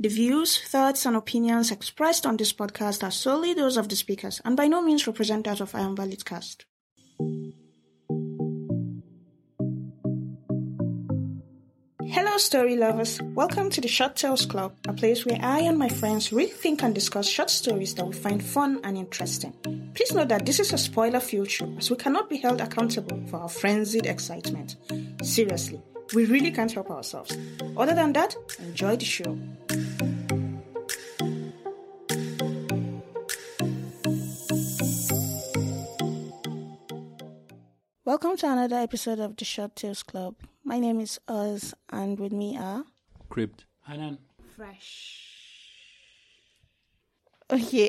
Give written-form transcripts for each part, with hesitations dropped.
The views, thoughts, and opinions expressed on this podcast are solely those of the speakers and by no means represent that of Ayamba Litcast. Hello story lovers, welcome to the Shorttales Club, a place where I and my friends really think and discuss short stories that we find fun and interesting. Please note that this is a spoiler-filled show, as we cannot be held accountable for our frenzied excitement. Seriously, we really can't help ourselves. Other than that, enjoy the show. Welcome to another episode of the Shorttales Club. My name is Oz, and with me are... Crypt. Hanan. Fresh. Okay,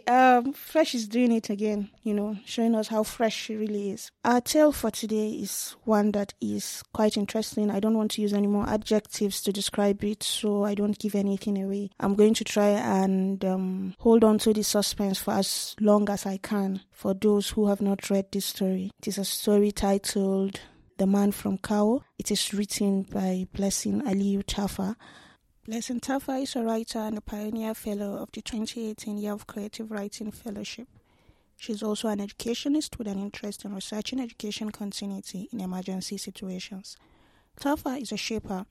Fresh is doing it again, you know, showing us how fresh she really is. Our tale for today is one that is quite interesting. I don't want to use any more adjectives to describe it, so I don't give anything away. I'm going to try and hold on to the suspense for as long as I can for those who have not read this story. It is a story titled The Man from Kawo. It is written by Blessing Aliyu Tarfa. Blessing Tarfa is a writer and a pioneer fellow of the 2018 YELF Creative Writing Fellowship. She is also an educationist with an interest in researching education continuity in emergency situations. Tarfa is a shaper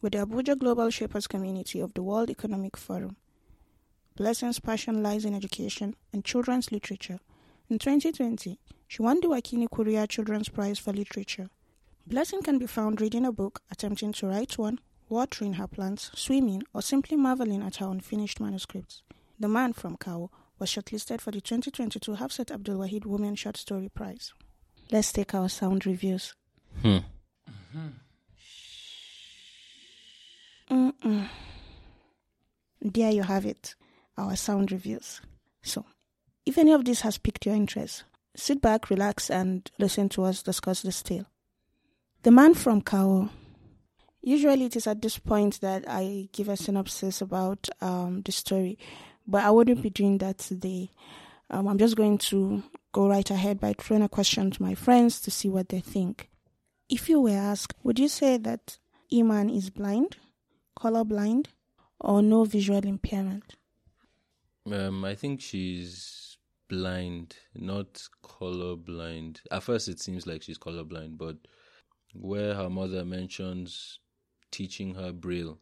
with the Abuja Global Shapers Community of the World Economic Forum. Blessing's passion lies in education and children's literature. In 2020, she won the Wakini Kuria Children's Prize for Literature. Blessing can be found reading a book, attempting to write one, watering her plants, swimming, or simply marveling at her unfinished manuscripts. The Man from Kawo was shortlisted for the 2022 Hafsat Abdulwaheed Women Short Story Prize. Let's take our sound reviews. There you have it, our sound reviews. So, if any of this has piqued your interest, sit back, relax, and listen to us discuss this tale. The Man from Kawo. Usually it is at this point that I give a synopsis about the story, but I wouldn't be doing that today. I'm just going to go right ahead by throwing a question to my friends to see what they think. If you were asked, would you say that Eman is blind, colorblind, or no visual impairment? I think she's blind, not colorblind. At first it seems like she's colorblind, but where her mother mentions teaching her Braille,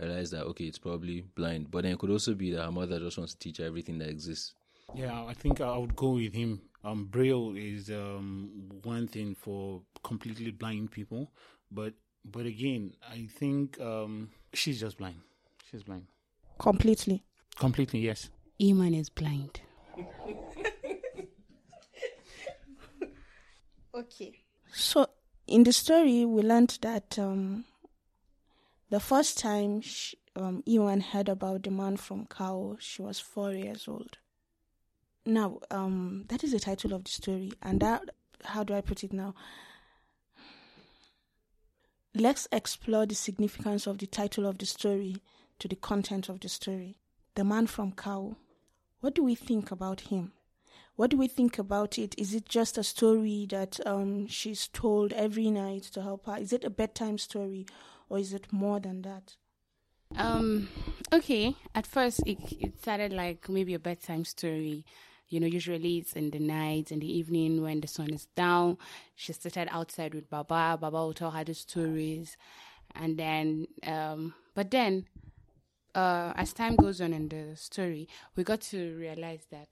I realized that, okay, it's probably blind. But then it could also be that her mother just wants to teach her everything that exists. Yeah, I think I would go with him. Braille is one thing for completely blind people. But again, I think she's just blind. She's blind. Completely? Completely, yes. Eman is blind. Okay. So... in the story, we learned that the first time Eman heard about the Man from Kawo, she was 4 years old. Now, that is the title of the story, and that, how do I put it now? Let's explore the significance of the title of the story to the content of the story. The Man from Kawo. What do we think about him? What do we think about it? Is it just a story that she's told every night to help her? Is it a bedtime story, or is it more than that? Okay. At first, it started like maybe a bedtime story. You know, usually it's in the night, in the evening when the sun is down. She started outside with Baba. Baba will tell her the stories, and then, but then, as time goes on in the story, we got to realize that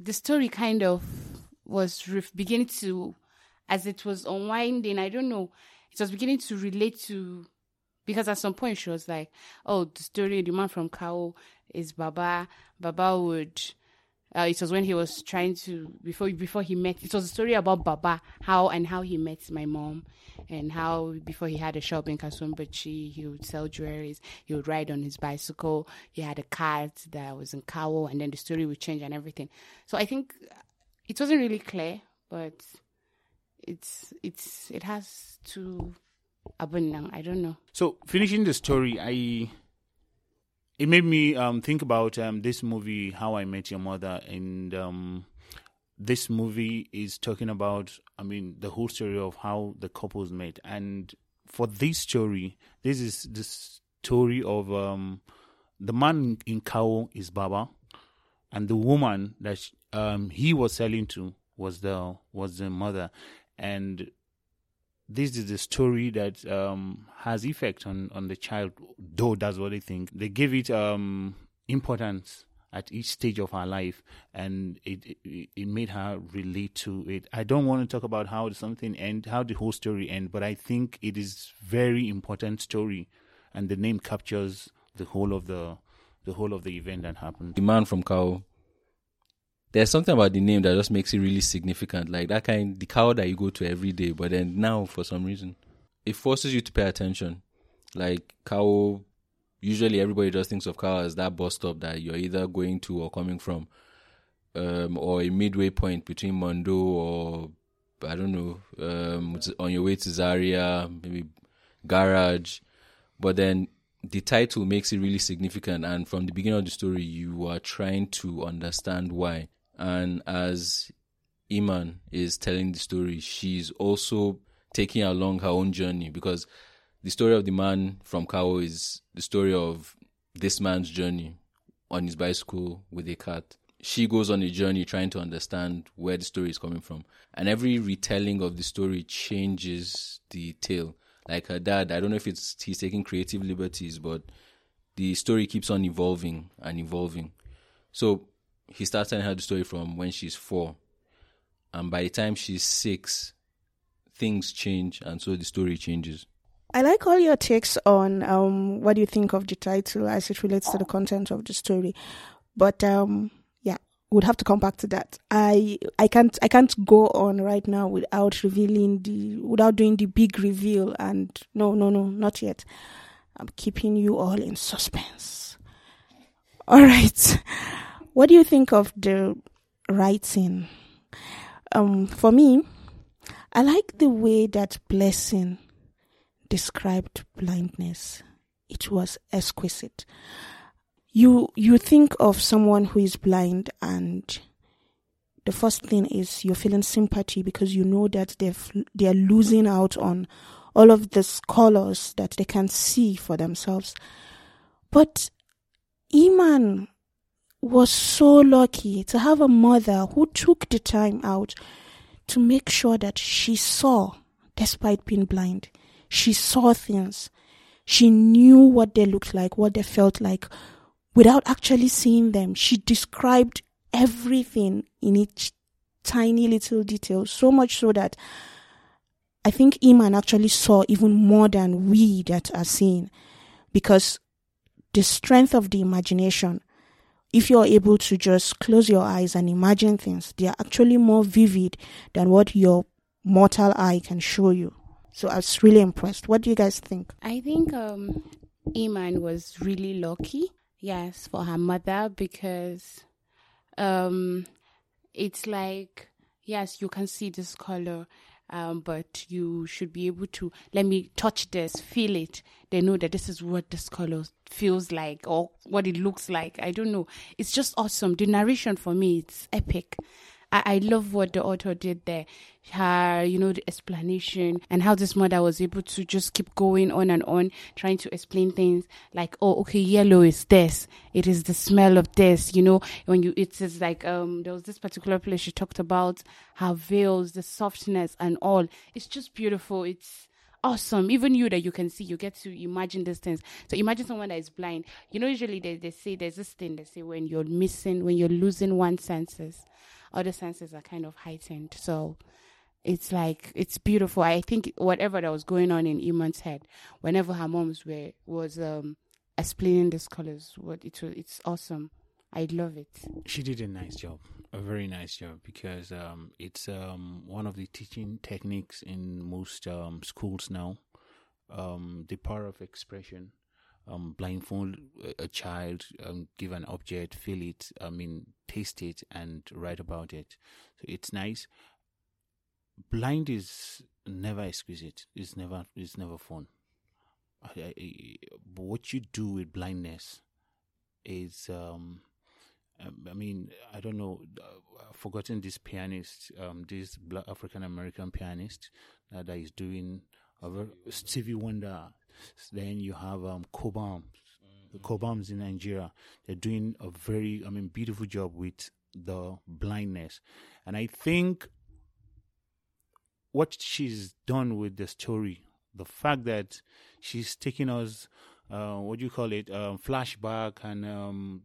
the story kind of was beginning to, as it was unwinding, I don't know, it was beginning to relate to, because at some point she was like, oh, the story, the Man from Kawo is Baba. Baba would, it was when he was trying to, before he met, it was a story about Baba, how he met my mom, and how before he had a shop in Kasuwan Bachi, he would sell jewelries, he would ride on his bicycle, he had a cart that was in Kawo, and then the story would change and everything. So I think it wasn't really clear, but it has to happen now. I don't know. So finishing the story, It made me think about this movie, How I Met Your Mother, and this movie is talking about, the whole story of how the couples met. And for this story, this is the story of the man in Kawo is Baba, and the woman that he was selling to was the mother. And this is the story that has effect on the child, though that's what they think. They give it importance at each stage of her life, and it made her relate to it. I don't want to talk about how the whole story ends, but I think it is very important story, and the name captures the whole of the event that happened. The Man from Kawo. There's something about the name that just makes it really significant, like that the Kawo that you go to every day, but then now for some reason, it forces you to pay attention. Like Kawo, usually everybody just thinks of Kawo as that bus stop that you're either going to or coming from, or a midway point between Mando or, I don't know, on your way to Zaria, maybe Garage. But then the title makes it really significant, and from the beginning of the story, you are trying to understand why. And as Eman is telling the story, she's also taking along her own journey, because the story of the man from Kawo is the story of this man's journey on his bicycle with a cat. She goes on a journey trying to understand where the story is coming from. And every retelling of the story changes the tale. Like her dad, I don't know if he's taking creative liberties, but the story keeps on evolving and evolving. So he starts telling her the story from when she's 4. And by the time she's 6, things change, and so the story changes. I like all your takes on what do you think of the title as it relates to the content of the story, but we'd have to come back to that. I can't go on right now without doing the big reveal. And no, not yet. I'm keeping you all in suspense. All right, what do you think of the writing? For me, I like the way that Blessing described blindness. It was exquisite. You think of someone who is blind, and the first thing is you're feeling sympathy, because you know that they're losing out on all of these colors that they can see for themselves. But Eman was so lucky to have a mother who took the time out to make sure that she saw, despite being blind. She saw things. She knew what they looked like, what they felt like, without actually seeing them. She described everything in each tiny little detail, so much so that I think Eman actually saw even more than we that are seeing, because the strength of the imagination, if you're able to just close your eyes and imagine things, they are actually more vivid than what your mortal eye can show you. So I was really impressed. What do you guys think? I think Eman was really lucky, yes, for her mother, because it's like, yes, you can see this color, but you should be able to, let me touch this, feel it. They know that this is what this color feels like or what it looks like. I don't know. It's just awesome. The narration for me, it's epic. I love what the author did there. Her, the explanation, and how this mother was able to just keep going on and on, trying to explain things like, oh, okay, yellow is this. It is the smell of this, It is like, there was this particular place she talked about, her veils, the softness and all. It's just beautiful. It's awesome. Even you that you can see, you get to imagine these things. So imagine someone that is blind. Usually they say there's this thing, they say when you're losing one senses, other senses are kind of heightened. So it's like, it's beautiful. I think whatever that was going on in Eman's head, whenever her moms was explaining these colors, it's awesome. I love it. She did a nice job, a very nice job, because it's one of the teaching techniques in most schools now. The power of expression. Blindfold a child, give an object, feel it, taste it, and write about it. So it's nice. Blind is never exquisite. It's never fun. But what you do with blindness is, I don't know. I've forgotten this pianist, this Black African American pianist that is doing Stevie Wonder. Then you have Cobhams. the Cobhams in Nigeria. They're doing a very, beautiful job with the blindness. And I think what she's done with the story, the fact that she's taking us, flashback and,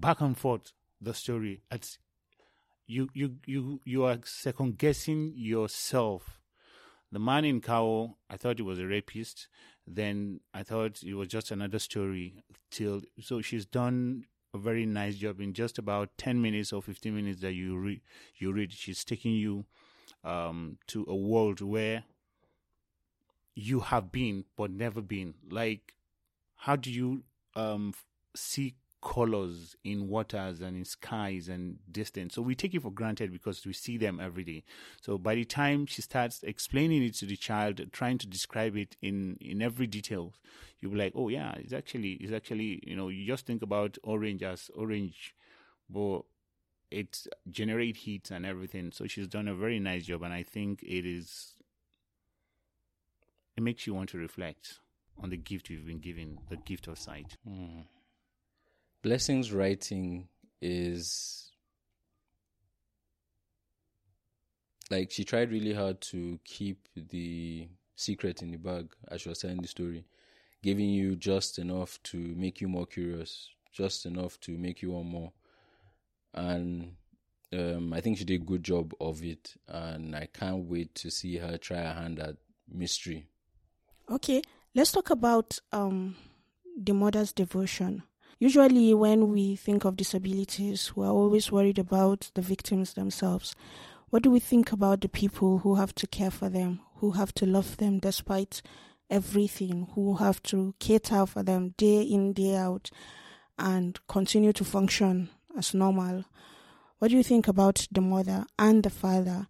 back and forth, the story. It's, you are second guessing yourself. The man in Kawo, I thought he was a rapist. Then I thought it was just another story. So she's done a very nice job in just about 10 minutes or 15 minutes that you read. She's taking you to a world where you have been but never been. Like, how do you see colors in waters and in skies and distance? So we take it for granted because we see them every day. So by the time she starts explaining it to the child, trying to describe it in every detail, you'll be like, oh yeah, it's actually, you just think about orange as orange, but it generates heat and everything. So she's done a very nice job, and I think it makes you want to reflect on the gift you've been given, the gift of sight. Mm. Blessing's writing is like she tried really hard to keep the secret in the bag as she was telling the story, giving you just enough to make you more curious, just enough to make you want more. And I think she did a good job of it, and I can't wait to see her try her hand at mystery. Okay, let's talk about the mother's devotion. Usually when we think of disabilities, we're always worried about the victims themselves. What do we think about the people who have to care for them, who have to love them despite everything, who have to cater for them day in, day out, and continue to function as normal? What do you think about the mother and the father?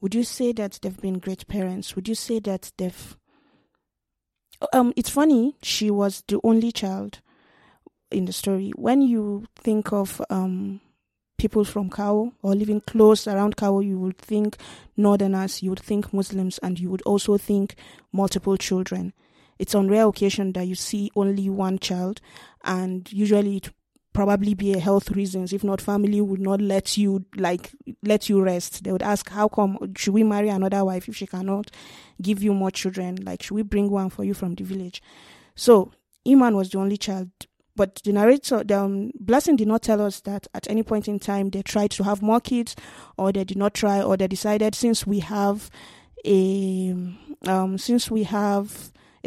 Would you say that they've been great parents? Would you say that they've... it's funny, she was the only child in the story. When you think of people from Kawo or living close around Kawo, you would think Northerners, you would think Muslims, and you would also think multiple children. It's on rare occasion that you see only one child, and usually it probably be a health reasons. If not, family would not let you rest. They would ask, how come, should we marry another wife if she cannot give you more children? Like, should we bring one for you from the village? So Eman was the only child. But the narrator, Blessing did not tell us that at any point in time they tried to have more kids, or they did not try, or they decided since we have a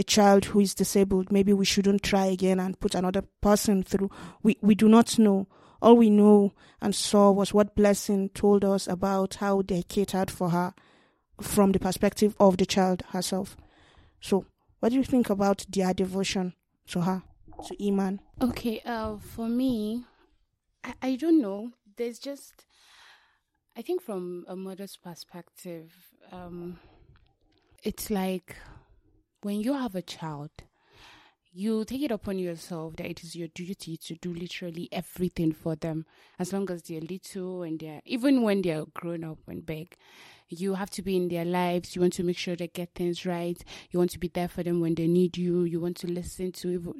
child who is disabled, maybe we shouldn't try again and put another person through. We do not know. All we know and saw was what Blessing told us about how they catered for her from the perspective of the child herself. So what do you think about their devotion to her? To Eman. Okay, for me, I don't know. There's just, I think from a mother's perspective, it's like when you have a child, you take it upon yourself that it is your duty to do literally everything for them, as long as they're little and even when they're grown up and big. You have to be in their lives. You want to make sure they get things right. You want to be there for them when they need you. You want to listen to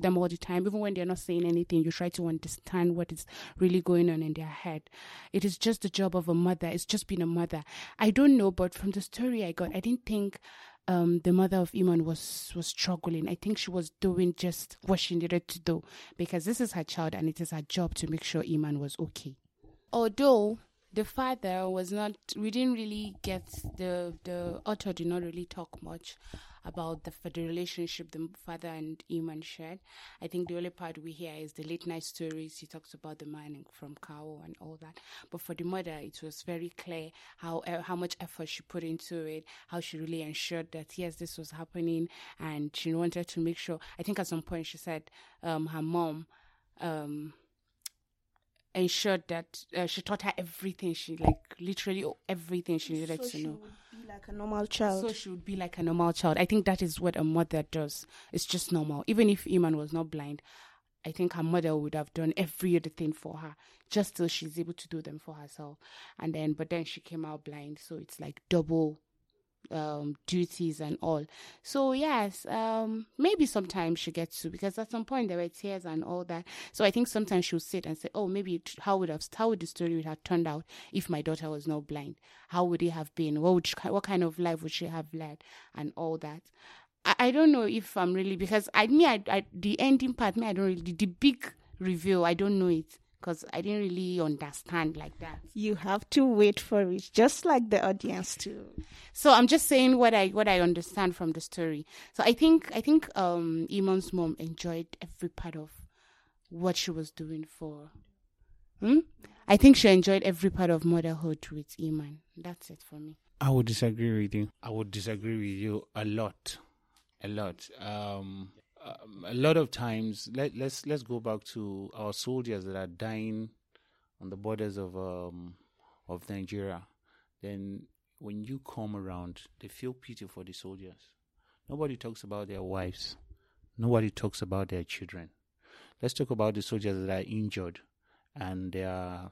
them all the time. Even when they're not saying anything, you try to understand what is really going on in their head. It is just the job of a mother. It's just being a mother. I don't know, but from the story I got, I didn't think the mother of Eman was struggling. I think she was doing just what she needed to do, because this is her child and it is her job to make sure Eman was okay. Although... the father was not, we didn't really get, the author did not really talk much about the relationship the father and Eman shared. I think the only part we hear is the late night stories. He talks about the man from Kawo and all that. But for the mother, it was very clear how much effort she put into it, how she really ensured that, yes, this was happening, and she wanted to make sure. I think at some point she said her mom... ensured that she taught her everything she, like, literally everything she needed to know. So she would be like a normal child. I think that is what a mother does. It's just normal. Even if Eman was not blind, I think her mother would have done every other thing for her, just till she's able to do them for herself. But then she came out blind, so it's like double duties and all. So yes, maybe sometimes she gets to, because at some point there were tears and all that. So I think sometimes she'll sit and say, oh, maybe how would the story would have turned out if my daughter was not blind? How would it have been? What kind of life would she have led and all that? I don't know if I'm really, because the ending part, I don't really, the big reveal, I don't know it. Because I didn't really understand like that. You have to wait for it, just like the audience too. So I'm just saying what I understand from the story. So I think Eman's mom enjoyed every part of what she was doing for. I think she enjoyed every part of motherhood with Eman. That's it for me. I would disagree with you. I would disagree with you a lot. A lot of times, let's go back to our soldiers that are dying on the borders of Nigeria. Then when you come around, they feel pity for the soldiers. Nobody talks about their wives. Nobody talks about their children. Let's talk about the soldiers that are injured and they are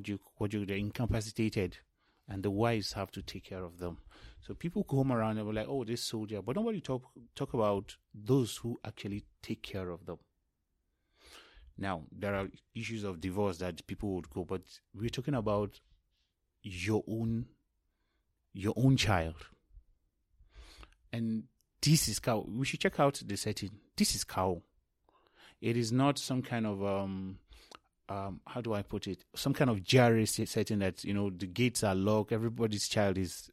they're incapacitated, and the wives have to take care of them. So people come around and we're like, oh, this soldier. But nobody talk about those who actually take care of them. Now, there are issues of divorce that people would go, but we're talking about your own child. And this is Kawo. We should check out the setting. This is Kawo. It is not some kind of, how do I put it? Some kind of jarring setting that, the gates are locked, everybody's child is...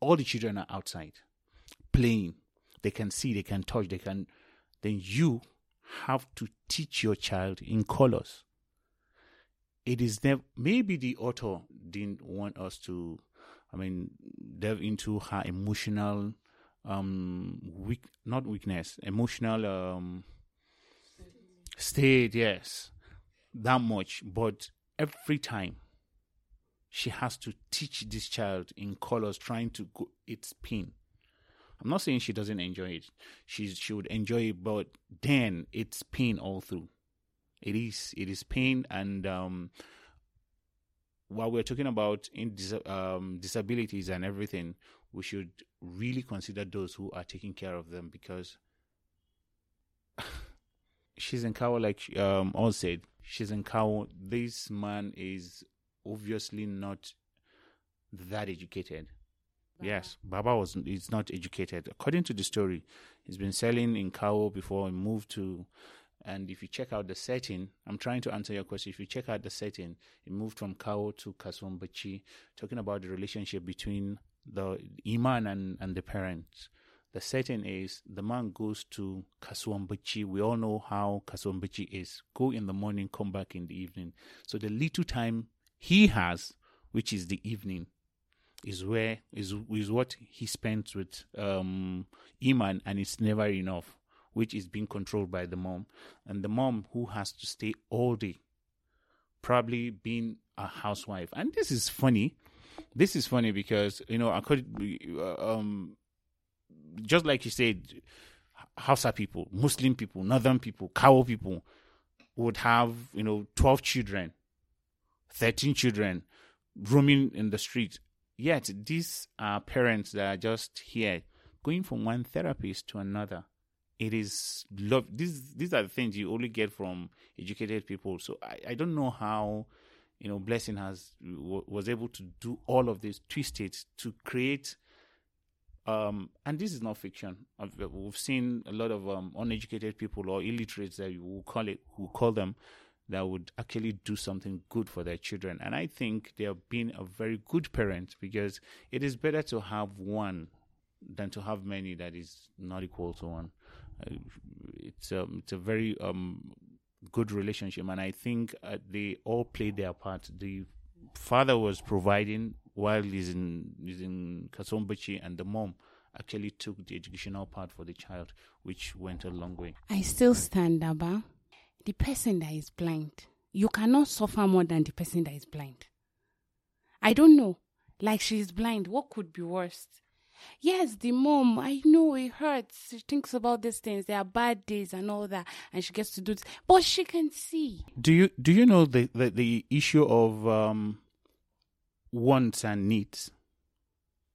All the children are outside playing. They can see, they can touch, they can. Then you have to teach your child in colors. It is never. Maybe the author didn't want us to, delve into her emotional, emotional state, yes, that much. But every time, she has to teach this child in colors, trying to go its pain. I'm not saying she doesn't enjoy it. She would enjoy it, but then it's pain all through. It is pain. And while we're talking about disabilities and everything, we should really consider those who are taking care of them, because she's in Kawo, like Oz said. She's in Kawo. This man is... obviously not that educated. Baba. Yes, Baba is not educated. According to the story, he's been selling in Kawo before he moved to... And if you check out the setting, I'm trying to answer your question. If you check out the setting, he moved from Kawo to Kasuwan Bachi, talking about the relationship between the Eman and the parents. The setting is the man goes to Kasuwan Bachi. We all know how Kasuwan Bachi is. Go in the morning, come back in the evening. So the little time he has, which is the evening, is what he spends with Eman, and it's never enough, which is being controlled by the mom. And the mom who has to stay all day, probably being a housewife. And this is funny. This is funny because, I could, just like you said, Hausa people, Muslim people, Northern people, Kawo people would have, 12 children. 13 children roaming in the street. Yet these are parents that are just here, going from one therapist to another. It is love. These are the things you only get from educated people. So I don't know how, Blessing was able to do all of this, twist it to create. And this is not fiction. We've seen a lot of uneducated people, or illiterates that you will call it, who call them, that would actually do something good for their children. And I think they have been a very good parent, because it is better to have one than to have many that is not equal to one. It's a very good relationship, and I think they all played their part. The father was providing while he's in Kasuwan Bachi, and the mom actually took the educational part for the child, which went a long way. I still stand, Abba. The person that is blind, you cannot suffer more than the person that is blind. I don't know. Like, she is blind. What could be worse? Yes, the mom, I know it hurts. She thinks about these things. There are bad days and all that, and she gets to do this. But she can see. Do you know the issue of wants and needs?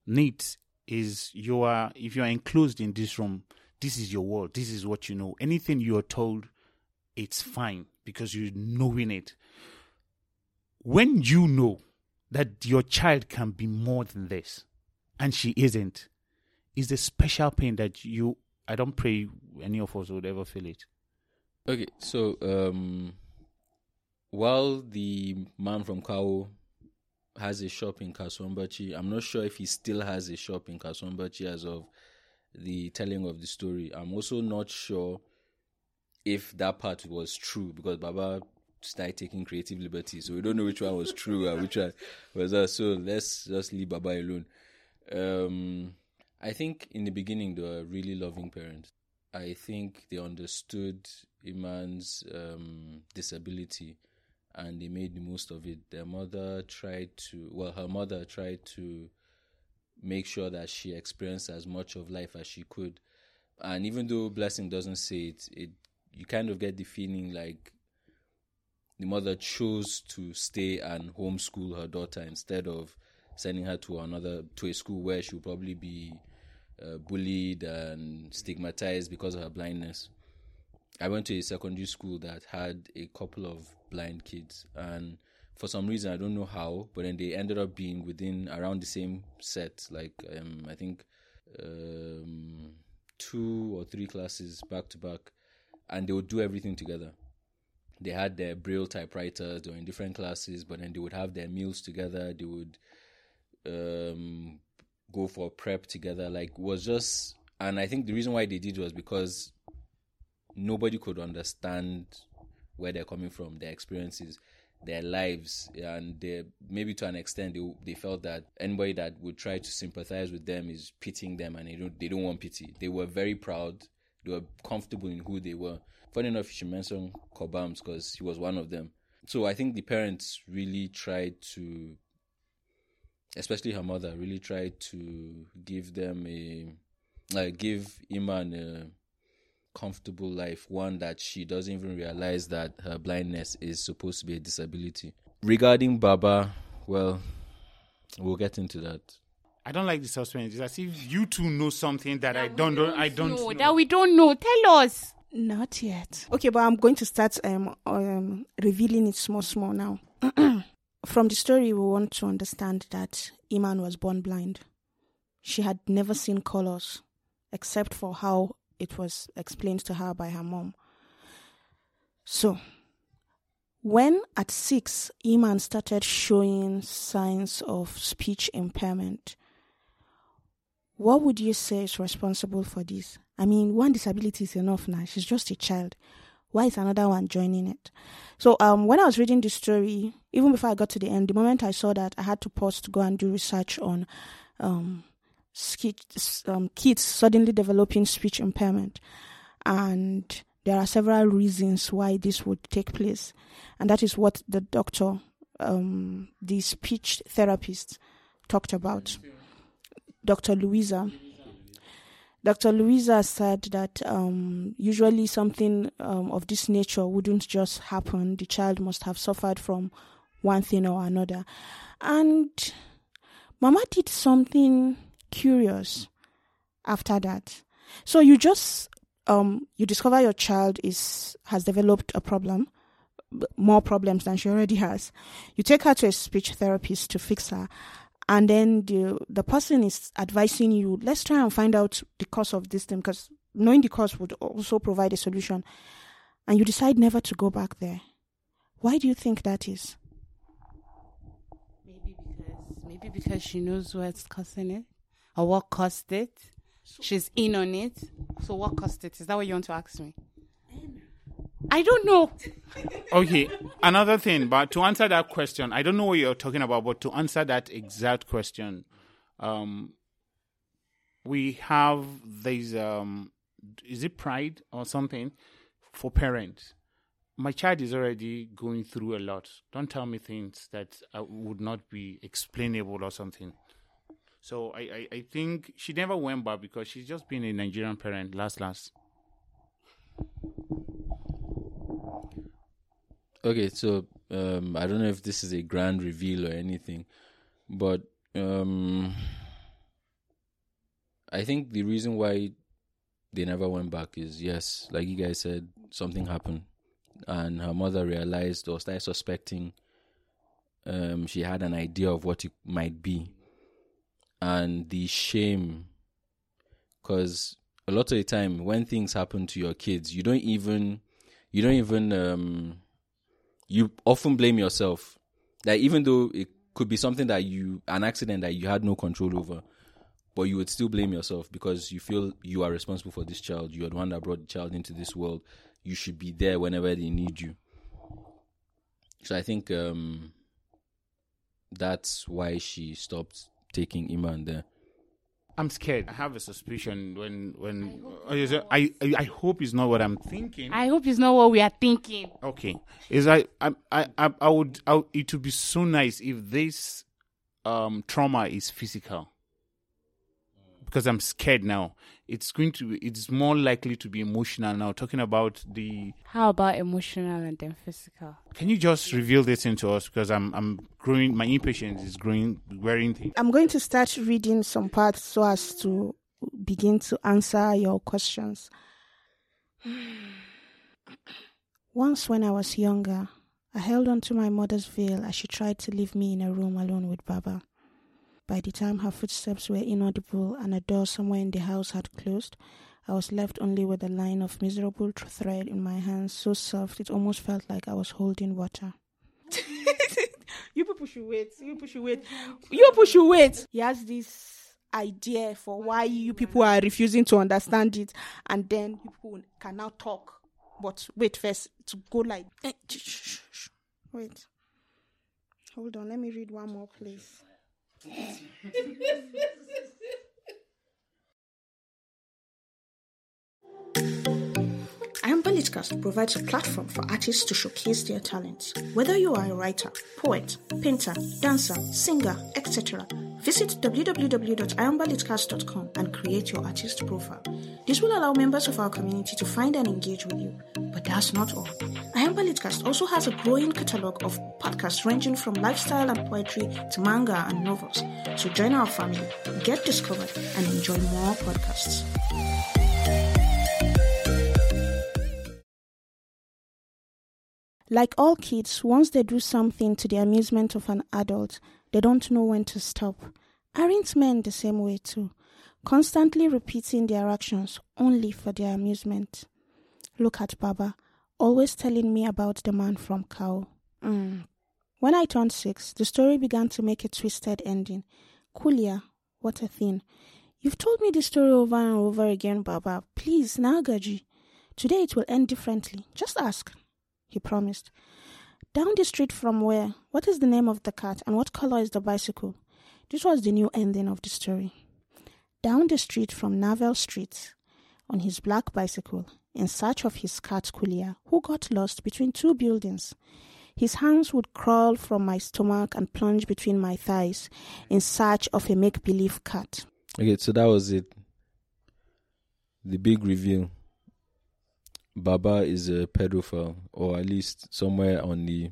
neat is if you are enclosed in this room, this is your world, this is what you know. Anything you are told, it's fine because you know in it. When you know that your child can be more than this, and she isn't, is a special pain that you, I don't pray any of us would ever feel it. Okay, so while the man from Kawo has a shop in Kasuwan Bachi, I'm not sure if he still has a shop in Kasuwan Bachi as of the telling of the story. I'm also not sure if that part was true because Baba started taking creative liberties, so we don't know which one was true and which one was us. So let's just leave Baba alone. I think in the beginning they were really loving parents. I think they understood Eman's disability and they made the most of it. Her mother tried to make sure that she experienced as much of life as she could. And even though Blessing doesn't say it, you kind of get the feeling like the mother chose to stay and homeschool her daughter instead of sending her to a school where she would probably be bullied and stigmatized because of her blindness. I went to a secondary school that had a couple of blind kids, and for some reason I don't know how, but then they ended up being around the same set, like I think 2 or 3 classes back to back, and they would do everything together. They had their Braille typewriters, they were in different classes, but then they would have their meals together, they would go for prep together, and I think the reason why they did was because nobody could understand where they're coming from, their experiences, their lives, and maybe to an extent they felt that anybody that would try to sympathize with them is pitying them, and they don't want pity. They were very proud, they were comfortable in who they were. Funny enough, you should mention Cobhams because he was one of them. So I think the parents really tried to, especially her mother, really tried to give Eman a comfortable life, one that she doesn't even realize that her blindness is supposed to be a disability. Regarding Baba, well, we'll get into that. I don't like the suspense. It's as if you two know something that I don't know. That we don't know. Tell us. Not yet. Okay, but I'm going to start revealing it small now. From the story, we want to understand that Eman was born blind. She had never seen colors, except for how it was explained to her by her mom. So, when at 6, Eman started showing signs of speech impairment, what would you say is responsible for this? I mean, one disability is enough now. She's just a child. Why is another one joining it? So when I was reading this story, even before I got to the end, the moment I saw that, I had to pause to go and do research on kids suddenly developing speech impairment. And there are several reasons why this would take place. And that is what the doctor, the speech therapist, talked about. Dr. Louisa. Dr. Louisa said that usually something of this nature wouldn't just happen. The child must have suffered from one thing or another. And Mama did something curious after that. So you just, you discover your child has developed a problem, more problems than she already has. You take her to a speech therapist to fix her. And then the person is advising you, let's try and find out the cause of this thing, because knowing the cause would also provide a solution. And you decide never to go back there. Why do you think that is? Maybe because she knows what's causing it or what caused it. She's in on it. So what caused it? Is that what you want to ask me? I don't know. Okay, another thing, but to answer that question, I don't know what you're talking about, but to answer that exact question, we have these, is it pride or something for parents? My child is already going through a lot. Don't tell me things that would not be explainable or something. So I think she never went back because she's just been a Nigerian parent, last. Okay, so I don't know if this is a grand reveal or anything, but I think the reason why they never went back is, yes, like you guys said, something happened. And her mother realized or started suspecting she had an idea of what it might be. And the shame, because a lot of the time when things happen to your kids, you often blame yourself. Like, even though it could be something that an accident that you had no control over, but you would still blame yourself because you feel you are responsible for this child. You are the one that brought the child into this world. You should be there whenever they need you. So I think that's why she stopped taking Iman there. I'm scared. I have a suspicion I hope it's not what I'm thinking. I hope it's not what we are thinking. Okay. It would be so nice if this trauma is physical. Because I'm scared now. It's more likely to be emotional now. Talking about how about emotional and then physical? Can you just reveal this into us? Because I'm growing, my impatience is growing, wearing things. I'm going to start reading some parts so as to begin to answer your questions. Once when I was younger, I held on to my mother's veil as she tried to leave me in a room alone with Baba. By the time her footsteps were inaudible and a door somewhere in the house had closed, I was left only with a line of miserable thread in my hands, so soft it almost felt like I was holding water. You people should wait. He has this idea for why you people are refusing to understand it, and then you people can now talk. But wait first, to go like... Wait. Hold on, let me read one more, please. Ayamba Litcast provides a platform for artists to showcase their talents. Whether you are a writer, poet, painter, dancer, singer, etc., visit www.ayambalitcast.com and create your artist profile. This will allow members of our community to find and engage with you. But that's not all. Ayamba Litcast also has a growing catalogue of podcasts ranging from lifestyle and poetry to manga and novels. So join our family, get discovered, and enjoy more podcasts. Like all kids, once they do something to the amusement of an adult, they don't know when to stop. Aren't men the same way too? Constantly repeating their actions only for their amusement. Look at Baba, always telling me about the man from Kawo. When I turned 6, the story began to make a twisted ending. Kulia, what a thing. You've told me this story over and over again, Baba. Please, Nagaji. Today it will end differently. Just ask, he promised. Down the street from where? What is the name of the cat and what color is the bicycle? This was the new ending of the story. Down the street from Naval Street, on his black bicycle, in search of his cat Kulia, who got lost between two buildings. His hands would crawl from my stomach and plunge between my thighs in search of a make-believe cat. Okay, so that was it. The big reveal. Baba is a pedophile, or at least somewhere on the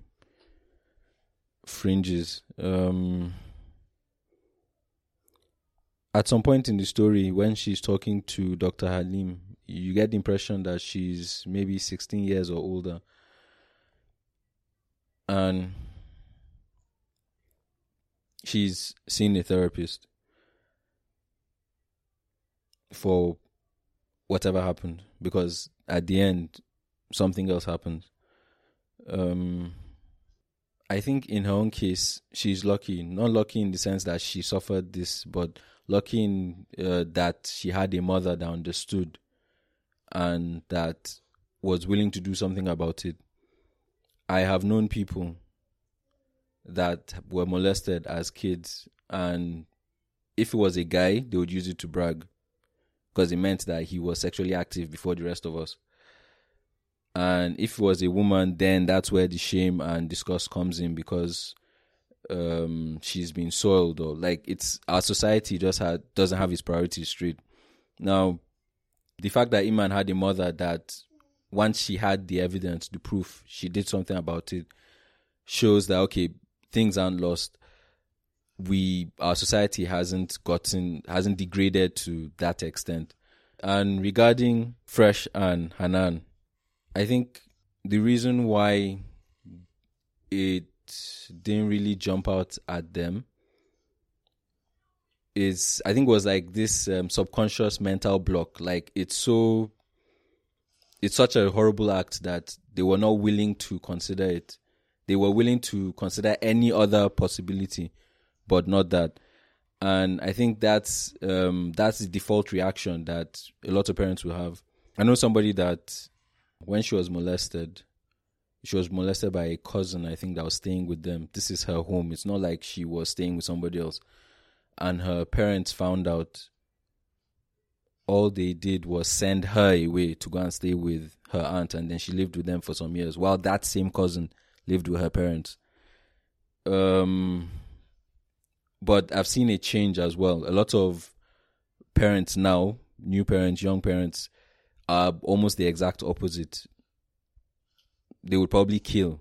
fringes. At some point in the story, when she's talking to Dr. Halim, you get the impression that she's maybe 16 years or older. And she's seen a therapist for whatever happened, because at the end, something else happened. I think in her own case, she's lucky. Not lucky in the sense that she suffered this, but lucky in that she had a mother that understood and that was willing to do something about it. I have known people that were molested as kids, and if it was a guy, they would use it to brag, because it meant that he was sexually active before the rest of us. And if it was a woman, then that's where the shame and disgust comes in, because she's been soiled, or like, it's our society doesn't have its priorities straight. Now, the fact that Iman had a mother that, once she had the evidence, the proof, she did something about it, shows that, okay, things aren't lost. our society hasn't degraded to that extent. And regarding Fresh and Hanan, I think the reason why it didn't really jump out at them is, I think it was like this subconscious mental block. Like it's such a horrible act that they were not willing to consider it. They were willing to consider any other possibility, but not that. And I think that's the default reaction that a lot of parents will have. I know somebody that when she was molested by a cousin, I think, that was staying with them. This is her home. It's not like she was staying with somebody else. And her parents found out. All they did was send her away to go and stay with her aunt, and then she lived with them for some years, while that same cousin lived with her parents. But I've seen a change as well. A lot of parents now, new parents, young parents, are almost the exact opposite. They would probably kill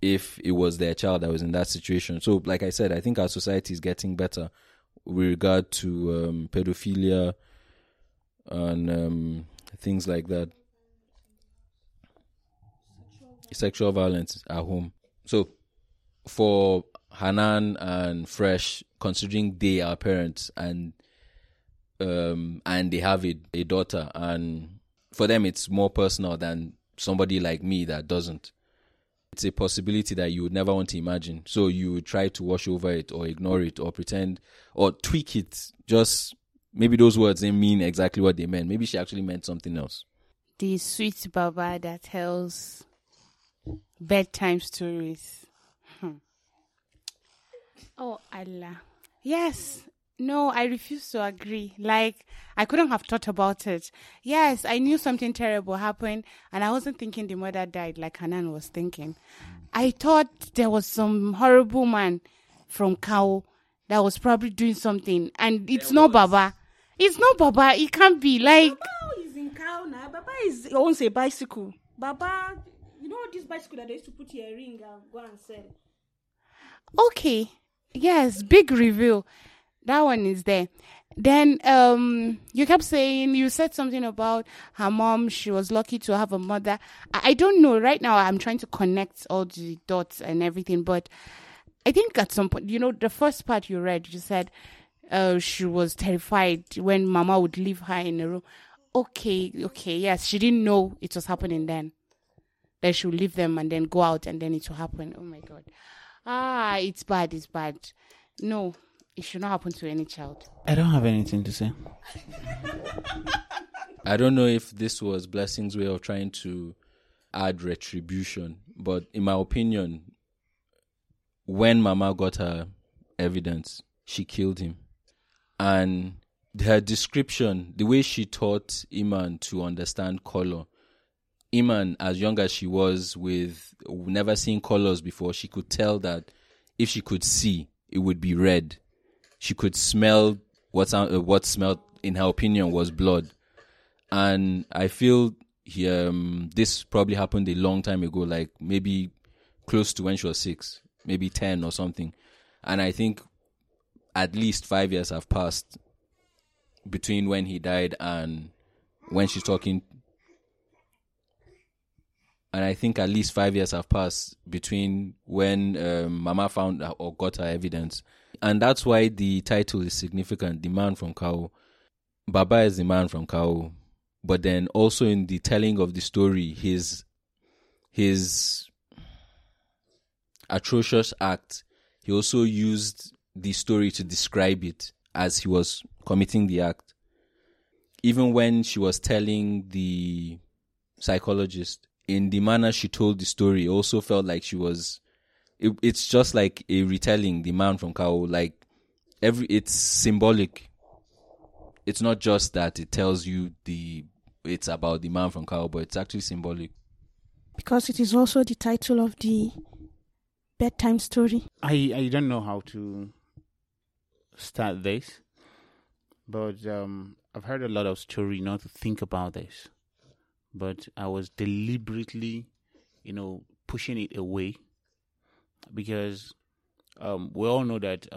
if it was their child that was in that situation. So, like I said, I think our society is getting better with regard to pedophilia and things like that. Sexual violence at home. So, for Hanan and Fresh, considering they are parents and they have a daughter, and for them it's more personal than somebody like me that doesn't. It's a possibility that you would never want to imagine, so you would try to wash over it or ignore it or pretend or tweak it. Just maybe those words didn't mean exactly what they meant. Maybe she actually meant something else. The sweet baba that tells bedtime stories. Oh, Allah. Yes. No, I refuse to agree. Like, I couldn't have thought about it. Yes, I knew something terrible happened, and I wasn't thinking the mother died like Hanan was thinking. I thought there was some horrible man from Kawo that was probably doing something, and it's not Baba. It's not Baba. It can't be. Like, Baba is in Kawo now. Baba owns a bicycle. Baba, you know this bicycle that they used to put your ring and go and sell? Okay. Yes, big reveal. That one is there. Then you kept saying, you said something about her mom. She was lucky to have a mother. I don't know. Right now, I'm trying to connect all the dots and everything. But I think at some point, the first part you read, you said she was terrified when Mama would leave her in a room. Okay, yes. She didn't know it was happening then. That she would leave them and then go out and then it will happen. Oh, my God. It's bad. No. It should not happen to any child. I don't have anything to say. I don't know if this was Blessing's way of trying to add retribution, but in my opinion, when Mama got her evidence, she killed him. And her description, the way she taught Eman to understand color, Eman, as young as she was, with never seeing colors before, she could tell that if she could see, it would be red. She could smell what smelled, in her opinion, was blood. And I feel this probably happened a long time ago, like maybe close to when she was 6, maybe 10 or something. And I think at least 5 years have passed between when he died and when she's talking. And I think at least 5 years have passed between when Mama found her or got her evidence. And that's why the title is significant, The Man from Kawo. Baba is the man from Kawo. But then also in the telling of the story, his atrocious act, he also used the story to describe it as he was committing the act. Even when she was telling the psychologist, in the manner she told the story, it also felt like she was... It's just like a retelling, The Man from Kawo. Like it's symbolic. It's not just that it tells you it's about The Man from Kawo, but it's actually symbolic. Because it is also the title of the bedtime story. I don't know how to start this, but I've heard a lot of story not to think about this, but I was deliberately, pushing it away. Because we all know that,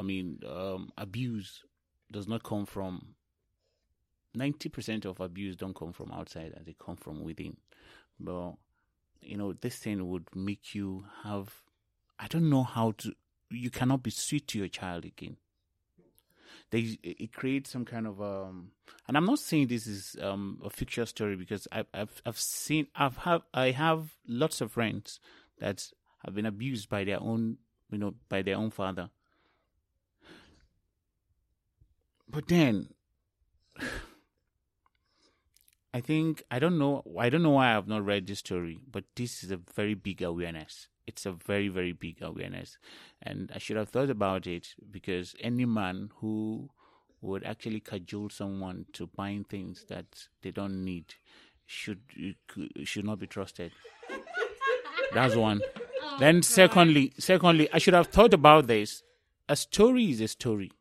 abuse does not come from, 90% of abuse don't come from outside, and they come from within. But, this thing would make you have, you cannot be sweet to your child again. It creates some kind of, and I'm not saying this is a fiction story, because I have lots of friends that have been abused by their own, by their own father. But then, I don't know why I have not read this story, but this is a very big awareness. It's a very, very big awareness. And I should have thought about it, because any man who would actually cajole someone to buying things that they don't need should not be trusted. That's one. Oh, then secondly, I should have thought about this. A story is a story.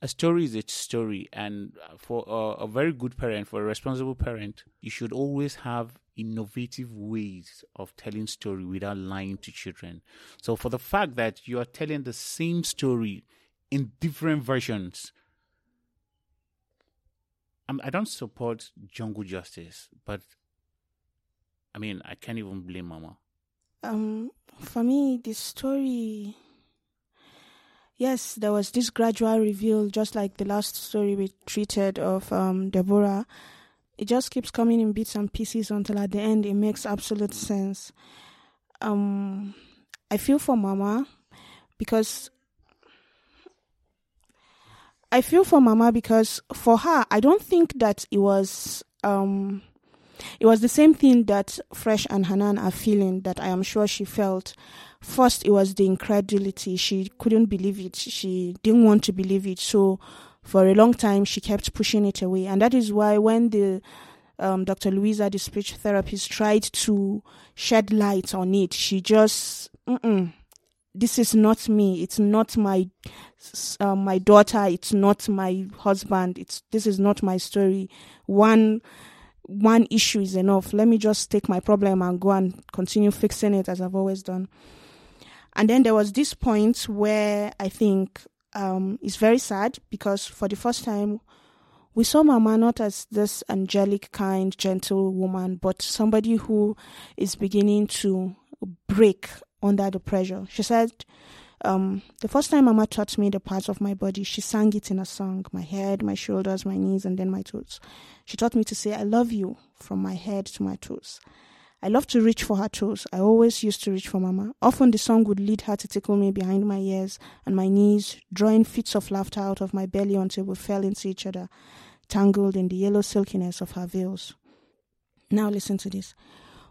A story is a story. And for a very good parent, for a responsible parent, you should always have innovative ways of telling story without lying to children. So for the fact that you are telling the same story in different versions, I don't support jungle justice, but I can't even blame Mama. For me, the story, yes, there was this gradual reveal, just like the last story we treated of Deborah. It just keeps coming in bits and pieces until at the end it makes absolute sense. I feel for Mama because for her, I don't think that it was the same thing that Fresh and Hanan are feeling, that I am sure she felt. First, it was the incredulity. She couldn't believe it. She didn't want to believe it. So for a long time, she kept pushing it away. And that is why when the Dr. Louisa, the speech therapist, tried to shed light on it, she just, this is not me. It's not my my daughter. It's not my husband. This is not my story. One issue is enough. Let me just take my problem and go and continue fixing it as I've always done. And then there was this point where I think it's very sad, because for the first time we saw Mama not as this angelic, kind, gentle woman, but somebody who is beginning to break under the pressure. She said, the first time Mama taught me the parts of my body, she sang it in a song: my head, my shoulders, my knees, and then my toes. She taught me to say, I love you, from my head to my toes. I love to reach for her toes. I always used to reach for Mama. Often the song would lead her to tickle me behind my ears and my knees, drawing fits of laughter out of my belly until we fell into each other, tangled in the yellow silkiness of her veils. Now listen to this.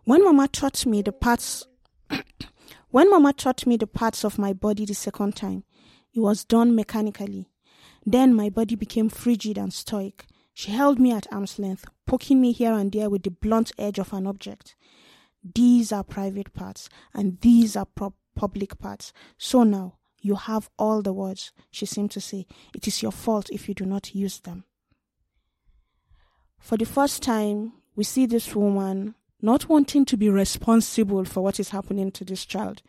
When Mama taught me the parts of my body the second time, it was done mechanically. Then my body became frigid and stoic. She held me at arm's length, poking me here and there with the blunt edge of an object. These are private parts, and these are public parts. So now, you have all the words, she seemed to say. It is your fault if you do not use them. For the first time, we see this woman not wanting to be responsible for what is happening to this child.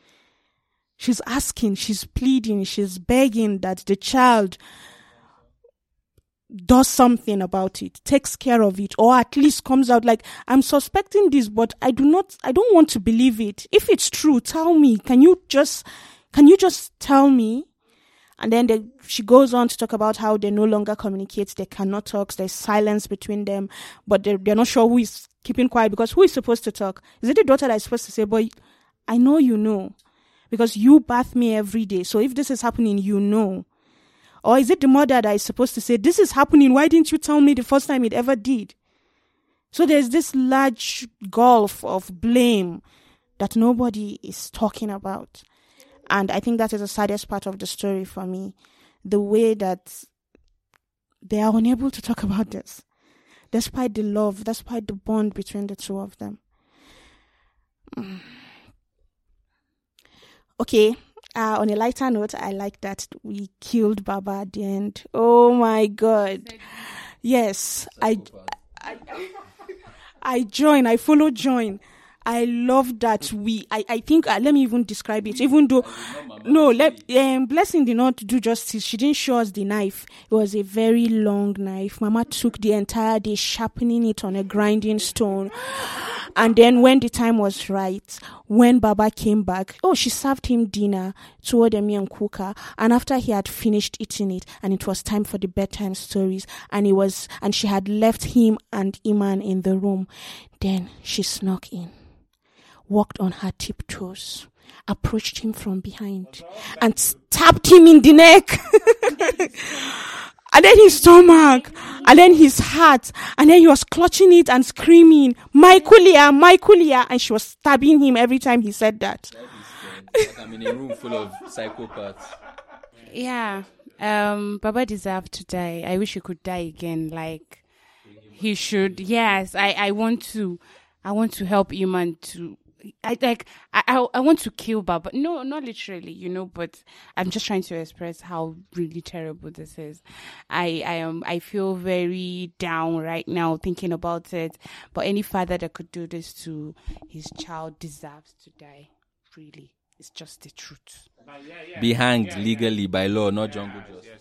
She's asking, she's pleading, she's begging that the child does something about it, takes care of it, or at least comes out like, I'm suspecting this, but I don't want to believe it. If it's true, tell me. Can you just tell me? And then she goes on to talk about how they no longer communicate, they cannot talk, there's silence between them, but they're not sure who is keeping quiet, because who is supposed to talk? Is it the daughter that is supposed to say, boy, I know you know, because you bath me every day, so if this is happening, you know? Or is it the mother that is supposed to say, this is happening, why didn't you tell me the first time it ever did? So there's this large gulf of blame that nobody is talking about. And I think that is the saddest part of the story for me, the way that they are unable to talk about this, despite the love, despite the bond between the two of them. Okay, on a lighter note, I like that we killed Baba at the end. Oh my God. Yes, I follow Join. I love that we, I think, let me even describe it, even though, Blessing did not do justice. She didn't show us the knife. It was a very long knife. Mama took the entire day sharpening it on a grinding stone. And then when the time was right, when Baba came back, she served him dinner, toward a and kuka. And after he had finished eating it, and it was time for the bedtime stories, and she had left him and Eman in the room, then she snuck in, walked on her tiptoes, approached him from behind, and stabbed him in the neck. And then his stomach, and then his heart, and then he was clutching it and screaming, "My kulia, my kulia," and she was stabbing him every time he said that. I'm in a room full of psychopaths. Yeah, Baba deserved to die. I wish he could die again. Like he should. Yes, I want to help Eman to. I want to kill Baba. No, not literally, but I'm just trying to express how really terrible this is. I feel very down right now thinking about it. But any father that could do this to his child deserves to die. Really. It's just the truth. Be hanged legally by law, not jungle justice.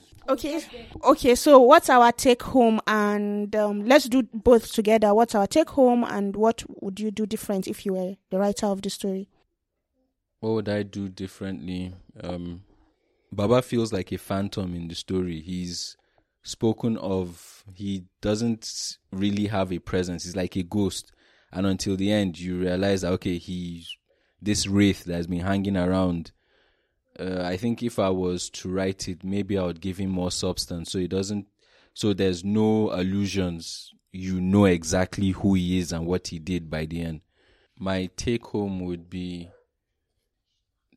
Okay, so what's our take home? And let's do both together. What's our take home, and what would you do different if you were the writer of the story? What would I do differently? Baba feels like a phantom in the story. He's spoken of, he doesn't really have a presence. He's like a ghost. And until the end, you realize that, okay, he's this wraith that has been hanging around. I think if I was to write it, maybe I would give him more substance, so there's no allusions. You know exactly who he is and what he did by the end. My take home would be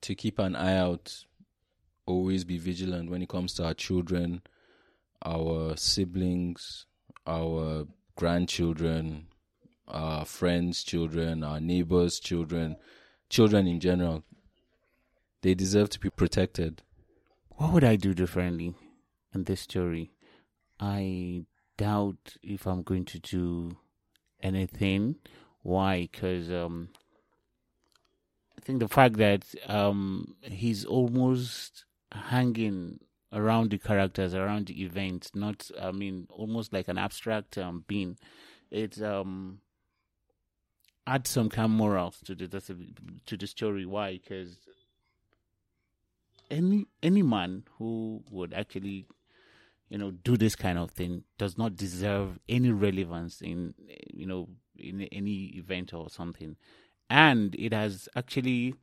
to keep an eye out, always be vigilant when it comes to our children, our siblings, our grandchildren, our friends' children, our neighbors' children, children in general. They deserve to be protected. What would I do differently in this story? I doubt if I'm going to do anything. Why? Because I think the fact that he's almost hanging around the characters, around the event, almost like an abstract being. It's add some kind of morals to the story. Why? Because any man who would actually, do this kind of thing does not deserve any relevance in any event or something. And it has actually,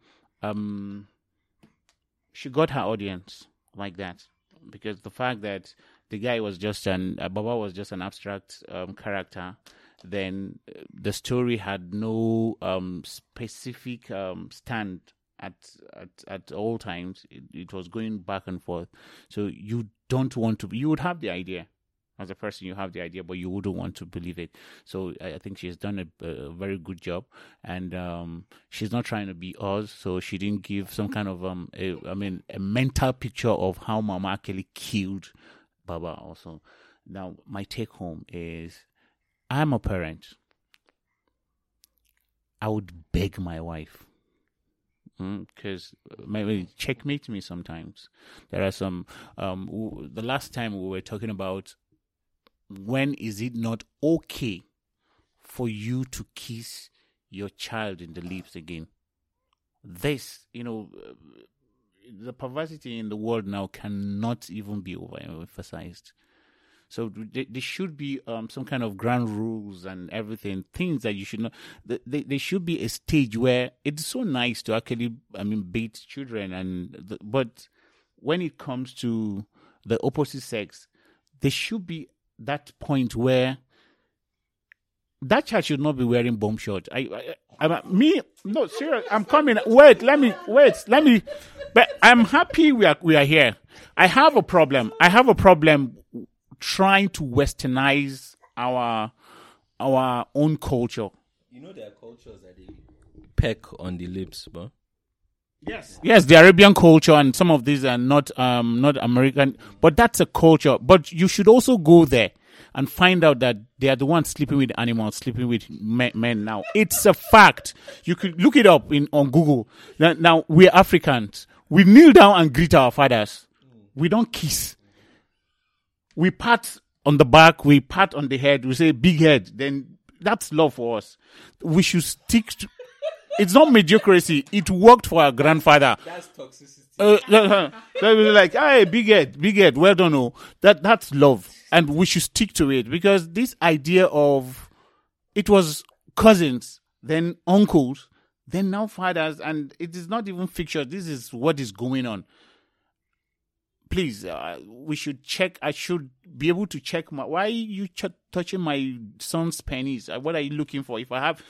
she got her audience like that, because the fact that the guy was just Baba was just an abstract character. Then the story had no specific stand at all times. It was going back and forth. So you don't want to... You would have the idea. As a person, you have the idea, but you wouldn't want to believe it. So I think she's done a very good job. And she's not trying to be Oz, so she didn't give some kind of... a mental picture of how Mama actually killed Baba also. Now, my take-home is... I'm a parent. I would beg my wife, because maybe checkmate me sometimes. There are some. The last time we were talking about, when is it not okay for you to kiss your child in the lips again? This, the perversity in the world now cannot even be overemphasized. So there should be some kind of ground rules and everything, things that you should know. There should be a stage where it's so nice to actually, beat children. But when it comes to the opposite sex, there should be that point where that child should not be wearing bomb shorts. Serious. I'm coming. Wait, let me. But I'm happy we are here. I have a problem. Trying to westernize our own culture. There are cultures that they peck on the lips, but yes, the Arabian culture and some of these are not American, but that's a culture. But you should also go there. and find out that they are the ones sleeping with animals, sleeping with men now. It's a fact. You could look it up on Google. Now, we're Africans. We kneel down and greet our fathers. We don't kiss. We pat on the back. We pat on the head. We say, big head. Then that's love for us. We should stick to... It's not mediocrity. It worked for our grandfather. That's toxicity. They were like, hey, big head, well done. Oh. That's love. And we should stick to it, because this idea of it was cousins, then uncles, then now fathers, and it is not even fiction. This is what is going on. Please, we should check. I should be able to check why are you touching my son's pennies? What are you looking for? If I have...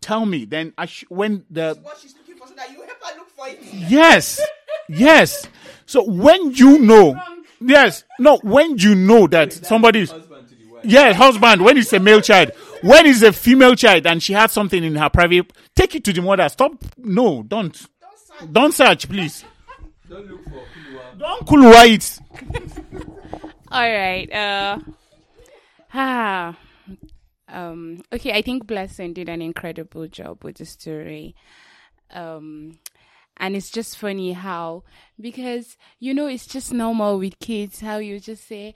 Tell me, then when the... What she's looking for, so that you help her look for it. Yes, yes. So when you know... Yes, no, when you know that somebody's... Husband to the wife. Yes, husband, when it's a male child. When it's a female child and she has something in her private... Take it to the mother. Stop. No, don't. Don't search, please. Don't look for Kuluwa. Don't Kuluwa it. All right. Okay, I think Blessing did an incredible job with the story. And it's just funny how, because, it's just normal with kids, how you just say,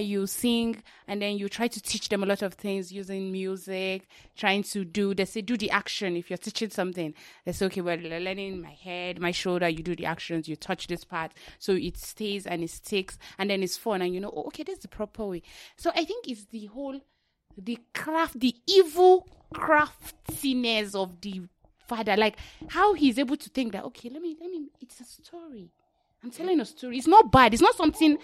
you sing, and then you try to teach them a lot of things using music, trying to do the action. If you're teaching something, they say, okay, well, learning my head, my shoulder, you do the actions, you touch this part. So it stays and it sticks, and then it's fun. And okay, that's the proper way. So I think it's the whole... The craft, the evil craftiness of the father, like how he's able to think that, okay, let me, it's a story. I'm telling a story. It's not bad. It's not something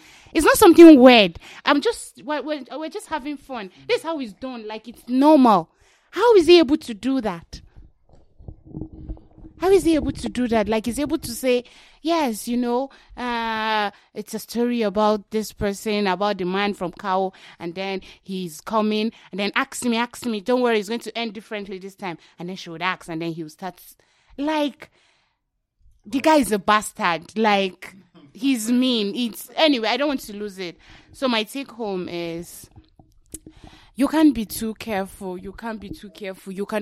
weird. I'm just, we're just having fun. This is how it's done. Like, it's normal. How is he able to do that? Like, he's able to say, yes, it's a story about this person, about the man from Kawo, and then he's coming, and then ask me, don't worry, it's going to end differently this time. And then she would ask, and then he would start, like, the guy is a bastard, like, he's mean. Anyway, I don't want to lose it. So my take home is... You can't be too careful. You can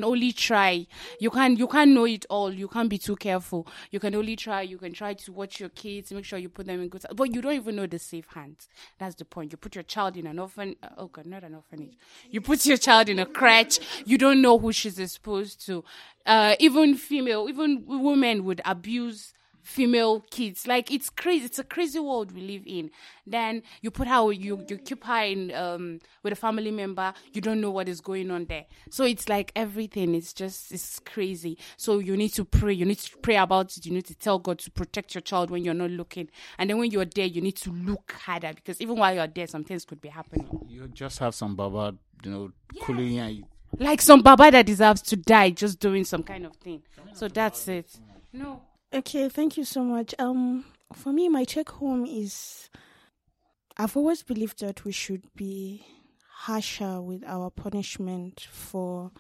only try. You can't know it all. You can't be too careful. You can only try. You can try to watch your kids, make sure you put them in good... But you don't even know the safe hands. That's the point. You put your child in an orphan... Oh, God, not an orphanage. You put your child in a crutch. You don't know who she's exposed to. Even women would abuse... female kids. Like, it's crazy. It's a crazy world we live in. Then you put her, you keep her in with a family member. You don't know what is going on there. So it's like everything. It's crazy. So you need to pray. You need to pray about it. You need to tell God to protect your child when you're not looking. And then when you're there, you need to look harder, because even while you're there, some things could be happening. You just have some baba, cooling. Yeah. Like some baba that deserves to die just doing some kind of thing. So that's it. No. Okay, thank you so much. For me, my take home is, I've always believed that we should be harsher with our punishment for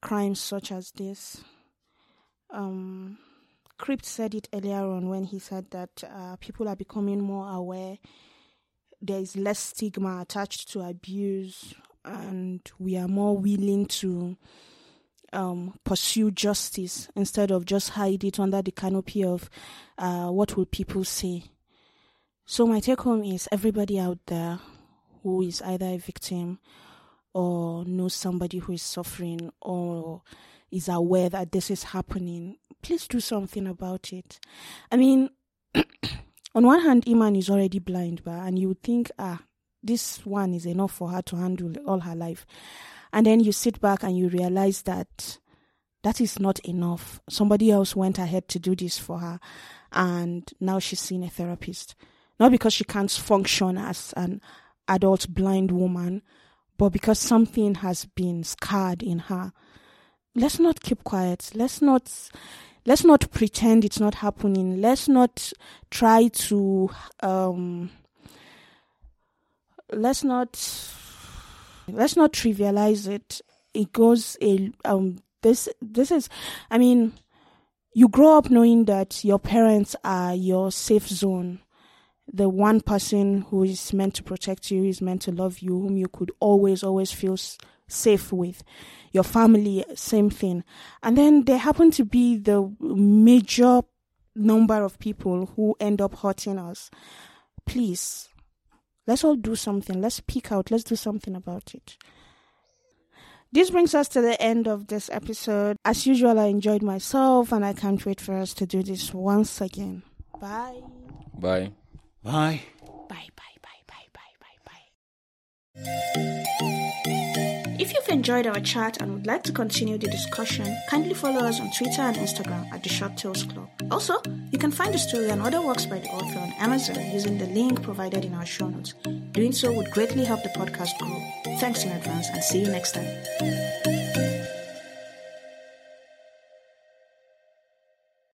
crimes such as this. Crypt said it earlier on when he said that people are becoming more aware. There is less stigma attached to abuse, and we are more willing to... pursue justice instead of just hide it under the canopy of what will people say. So my take home is, everybody out there who is either a victim or knows somebody who is suffering or is aware that this is happening, please do something about it. I mean, on one hand, Eman is already blind, and you would think, this one is enough for her to handle all her life. And then you sit back and you realize that is not enough. Somebody else went ahead to do this for her. And now she's seeing a therapist. Not because she can't function as an adult blind woman, but because something has been scarred in her. Let's not keep quiet. Let's not pretend it's not happening. Let's not try to... Let's not trivialize it. It goes you grow up knowing that your parents are your safe zone. the one person who is meant to protect you, is meant to love you, whom you could always feel safe with. Your family, same thing. And then there happen to be the major number of people who end up hurting us. Please, let's all do something. Let's speak out. Let's do something about it. This brings us to the end of this episode. As usual, I enjoyed myself, and I can't wait for us to do this once again. Bye. Bye. Bye. Bye, bye, bye, bye, bye, bye, bye. If you've enjoyed our chat and would like to continue the discussion, kindly follow us on Twitter and Instagram at The Shorttales Club. Also, you can find the story and other works by the author on Amazon using the link provided in our show notes. Doing so would greatly help the podcast grow. Thanks in advance and see you next time.